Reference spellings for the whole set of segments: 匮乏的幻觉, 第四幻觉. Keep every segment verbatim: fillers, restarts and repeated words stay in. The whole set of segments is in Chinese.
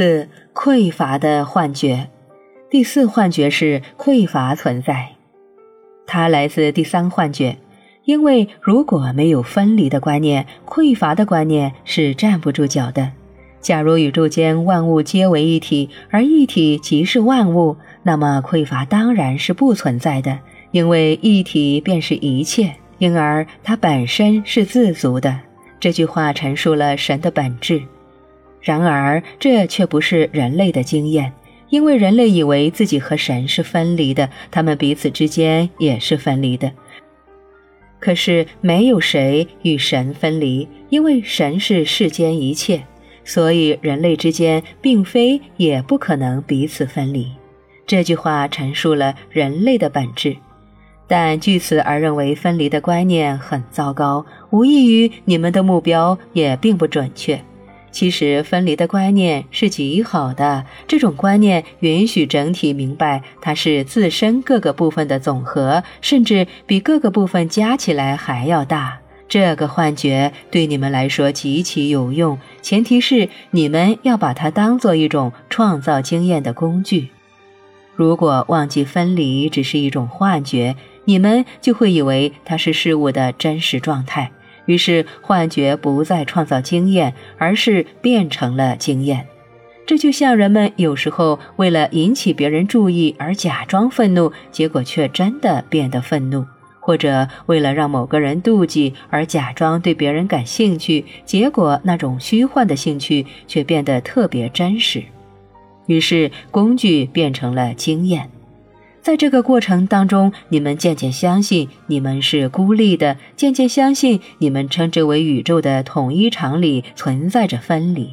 次，匮乏的幻觉。第四幻觉是匮乏存在，它来自第三幻觉，因为如果没有分离的观念，匮乏的观念是站不住脚的。假如宇宙间万物皆为一体，而一体即是万物，那么匮乏当然是不存在的，因为一体便是一切，因而它本身是自足的。这句话陈述了神的本质。然而这却不是人类的经验，因为人类以为自己和神是分离的，他们彼此之间也是分离的。可是没有谁与神分离，因为神是世间一切，所以人类之间并非也不可能彼此分离。这句话陈述了人类的本质，但据此而认为分离的观念很糟糕，无异于你们的目标也并不准确。其实分离的观念是极好的，这种观念允许整体明白它是自身各个部分的总和，甚至比各个部分加起来还要大。这个幻觉对你们来说极其有用，前提是你们要把它当作一种创造经验的工具。如果忘记分离只是一种幻觉，你们就会以为它是事物的真实状态，于是幻觉不再创造经验，而是变成了经验。这就像人们有时候为了引起别人注意而假装愤怒，结果却真的变得愤怒，或者为了让某个人妒忌而假装对别人感兴趣，结果那种虚幻的兴趣却变得特别真实。于是工具变成了经验。在这个过程当中，你们渐渐相信你们是孤立的，渐渐相信你们称之为宇宙的统一常理存在着分离。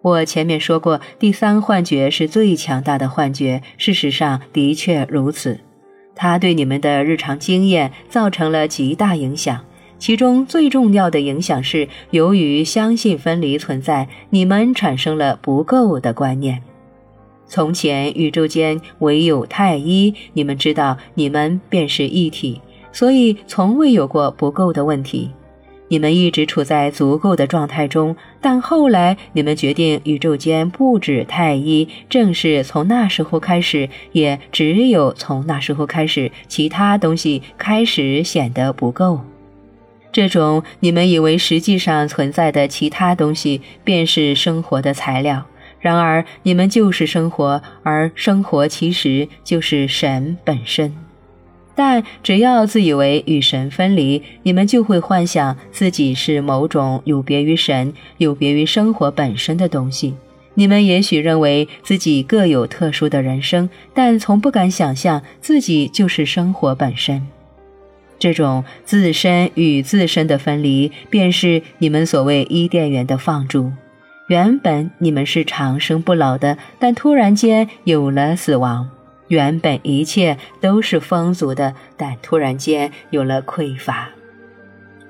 我前面说过，第三幻觉是最强大的幻觉，事实上的确如此。它对你们的日常经验造成了极大影响，其中最重要的影响是，由于相信分离存在，你们产生了不够的观念。从前宇宙间唯有太一，你们知道你们便是一体，所以从未有过不够的问题。你们一直处在足够的状态中，但后来你们决定宇宙间不止太一，正是从那时候开始，也只有从那时候开始，其他东西开始显得不够。这种你们以为实际上存在的其他东西，便是生活的材料。然而你们就是生活，而生活其实就是神本身。但只要自以为与神分离，你们就会幻想自己是某种有别于神、有别于生活本身的东西。你们也许认为自己各有特殊的人生，但从不敢想象自己就是生活本身。这种自身与自身的分离，便是你们所谓伊甸园的放逐。原本你们是长生不老的，但突然间有了死亡。原本一切都是丰足的，但突然间有了匮乏。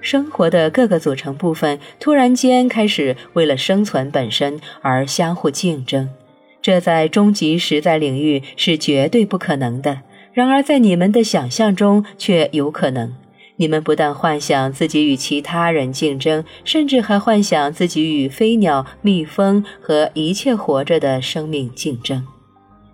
生活的各个组成部分突然间开始为了生存本身而相互竞争，这在终极实在领域是绝对不可能的，然而在你们的想象中却有可能。你们不但幻想自己与其他人竞争，甚至还幻想自己与飞鸟、蜜蜂和一切活着的生命竞争。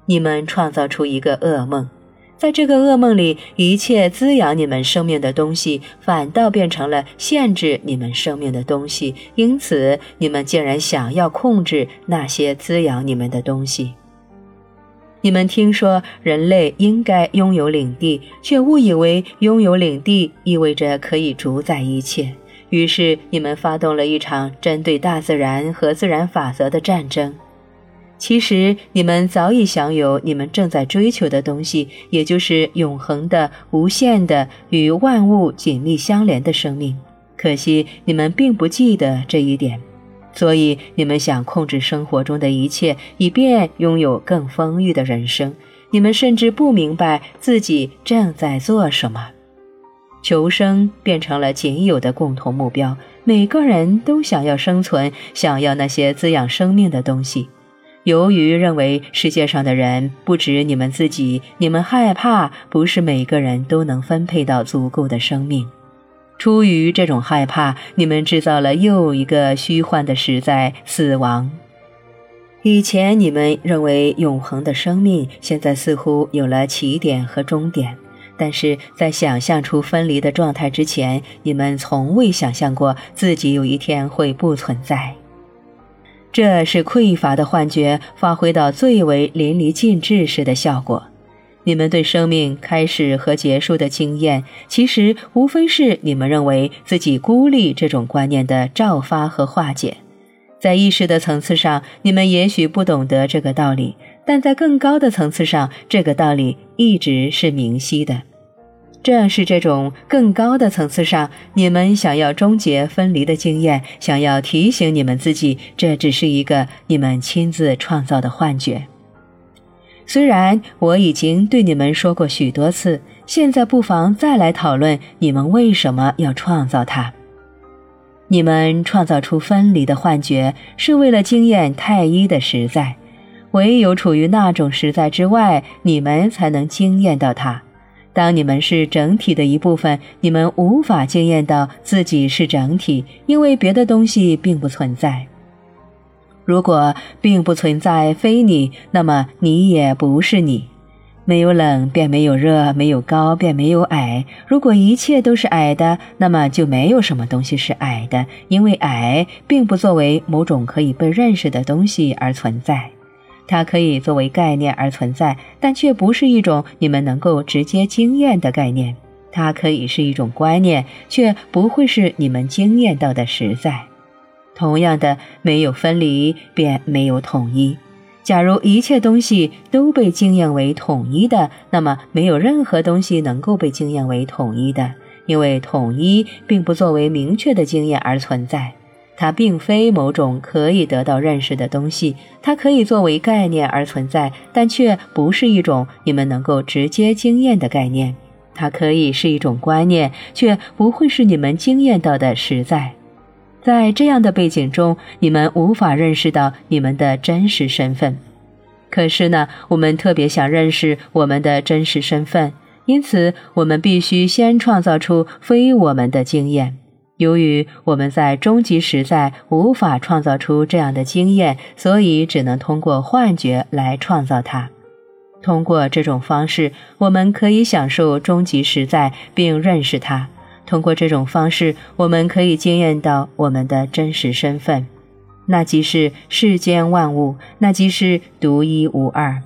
你们创造出一个噩梦，在这个噩梦里，一切滋养你们生命的东西，反倒变成了限制你们生命的东西，因此你们竟然想要控制那些滋养你们的东西。你们听说人类应该拥有领地，却误以为拥有领地意味着可以主宰一切，于是你们发动了一场针对大自然和自然法则的战争。其实你们早已享有你们正在追求的东西，也就是永恒的、无限的、与万物紧密相连的生命。可惜你们并不记得这一点，所以你们想控制生活中的一切，以便拥有更丰裕的人生。你们甚至不明白自己正在做什么。求生变成了仅有的共同目标，每个人都想要生存，想要那些滋养生命的东西。由于认为世界上的人不止你们自己，你们害怕不是每个人都能分配到足够的生命。出于这种害怕，你们制造了又一个虚幻的实在——死亡。以前你们认为永恒的生命，现在似乎有了起点和终点，但是在想象出分离的状态之前，你们从未想象过自己有一天会不存在。这是匮乏的幻觉发挥到最为淋漓尽致时的效果。你们对生命开始和结束的经验，其实无非是你们认为自己孤立这种观念的照发和化解。在意识的层次上，你们也许不懂得这个道理，但在更高的层次上，这个道理一直是明晰的。正是这种更高的层次上，你们想要终结分离的经验，想要提醒你们自己，这只是一个你们亲自创造的幻觉。虽然我已经对你们说过许多次，现在不妨再来讨论你们为什么要创造它。你们创造出分离的幻觉，是为了经验太一的实在，唯有处于那种实在之外，你们才能经验到它。当你们是整体的一部分，你们无法经验到自己是整体，因为别的东西并不存在。如果并不存在非你，那么你也不是你。没有冷便没有热，没有高便没有矮。如果一切都是矮的，那么就没有什么东西是矮的，因为矮并不作为某种可以被认识的东西而存在。它可以作为概念而存在，但却不是一种你们能够直接经验的概念。它可以是一种观念，却不会是你们经验到的实在。同样的，没有分离便没有统一。假如一切东西都被经验为统一的，那么没有任何东西能够被经验为统一的，因为统一并不作为明确的经验而存在，它并非某种可以得到认识的东西，它可以作为概念而存在，但却不是一种你们能够直接经验的概念，它可以是一种观念，却不会是你们经验到的实在。在这样的背景中，你们无法认识到你们的真实身份。可是呢，我们特别想认识我们的真实身份，因此我们必须先创造出非我们的经验。由于我们在终极实在无法创造出这样的经验，所以只能通过幻觉来创造它。通过这种方式，我们可以享受终极实在并认识它。通过这种方式，我们可以经验到我们的真实身份，那即是世间万物，那即是独一无二。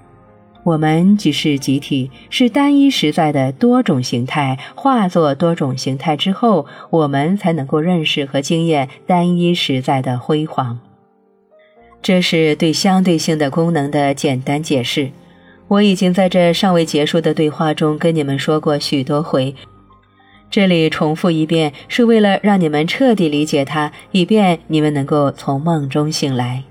我们即是集体，是单一实在的多种形态，化作多种形态之后，我们才能够认识和经验单一实在的辉煌。这是对相对性的功能的简单解释。我已经在这尚未结束的对话中跟你们说过许多回，这里重复一遍，是为了让你们彻底理解它，以便你们能够从梦中醒来。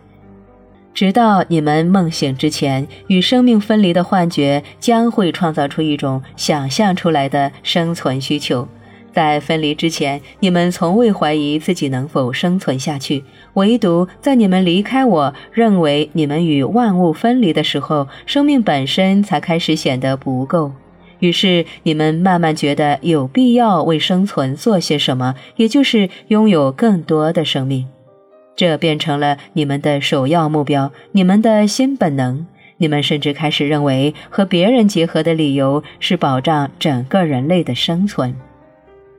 直到你们梦醒之前，与生命分离的幻觉将会创造出一种想象出来的生存需求。在分离之前，你们从未怀疑自己能否生存下去，唯独在你们离开我，认为你们与万物分离的时候，生命本身才开始显得不够。于是你们慢慢觉得有必要为生存做些什么，也就是拥有更多的生命。这变成了你们的首要目标，你们的新本能。你们甚至开始认为和别人结合的理由是保障整个人类的生存。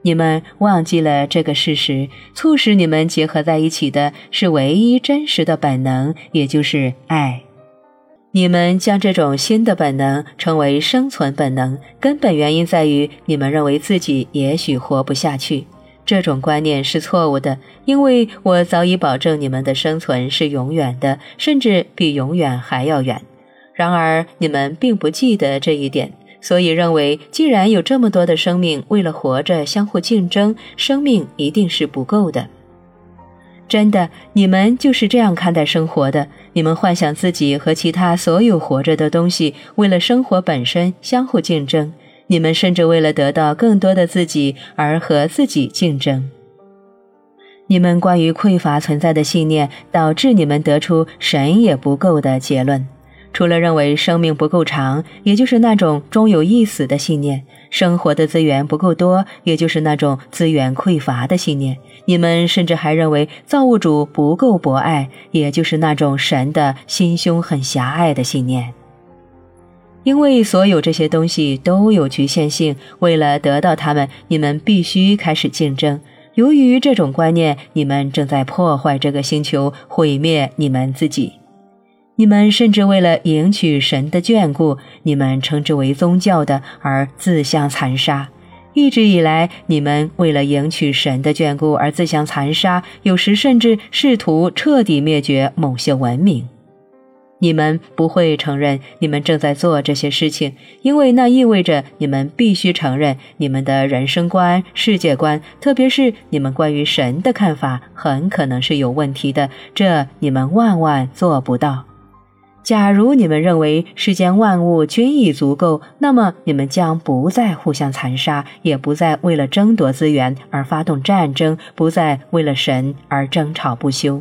你们忘记了这个事实，促使你们结合在一起的是唯一真实的本能，也就是爱。你们将这种新的本能称为生存本能，根本原因在于你们认为自己也许活不下去。这种观念是错误的，因为我早已保证你们的生存是永远的，甚至比永远还要远。然而你们并不记得这一点，所以认为既然有这么多的生命为了活着相互竞争，生命一定是不够的。真的，你们就是这样看待生活的。你们幻想自己和其他所有活着的东西为了生活本身相互竞争，你们甚至为了得到更多的自己而和自己竞争。你们关于匮乏存在的信念，导致你们得出神也不够的结论。除了认为生命不够长，也就是那种终有一死的信念，生活的资源不够多，也就是那种资源匮乏的信念，你们甚至还认为造物主不够博爱，也就是那种神的心胸很狭隘的信念。因为所有这些东西都有局限性，为了得到它们，你们必须开始竞争。由于这种观念，你们正在破坏这个星球，毁灭你们自己。你们甚至为了赢取神的眷顾，你们称之为宗教的，而自相残杀。一直以来，你们为了赢取神的眷顾而自相残杀，有时甚至试图彻底灭绝某些文明。你们不会承认你们正在做这些事情，因为那意味着你们必须承认你们的人生观、世界观，特别是你们关于神的看法很可能是有问题的，这你们万万做不到。假如你们认为世间万物均已足够，那么你们将不再互相残杀，也不再为了争夺资源而发动战争，不再为了神而争吵不休。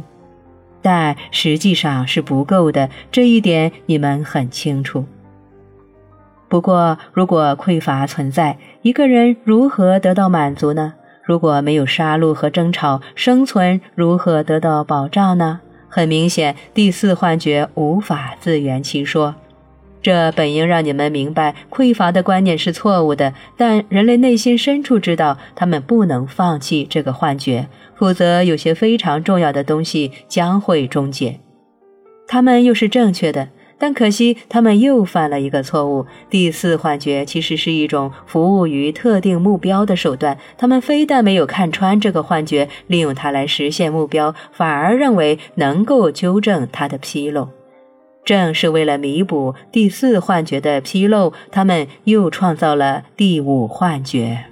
但实际上是不够的，这一点你们很清楚。不过，如果匮乏存在，一个人如何得到满足呢？如果没有杀戮和争吵，生存如何得到保障呢？很明显，第四幻觉无法自圆其说。这本应让你们明白匮乏的观念是错误的，但人类内心深处知道他们不能放弃这个幻觉，否则有些非常重要的东西将会终结。他们又是正确的，但可惜他们又犯了一个错误。第四幻觉其实是一种服务于特定目标的手段，他们非但没有看穿这个幻觉，利用它来实现目标，反而认为能够纠正它的纰漏。正是为了弥补第四幻觉的纰漏，他们又创造了第五幻觉。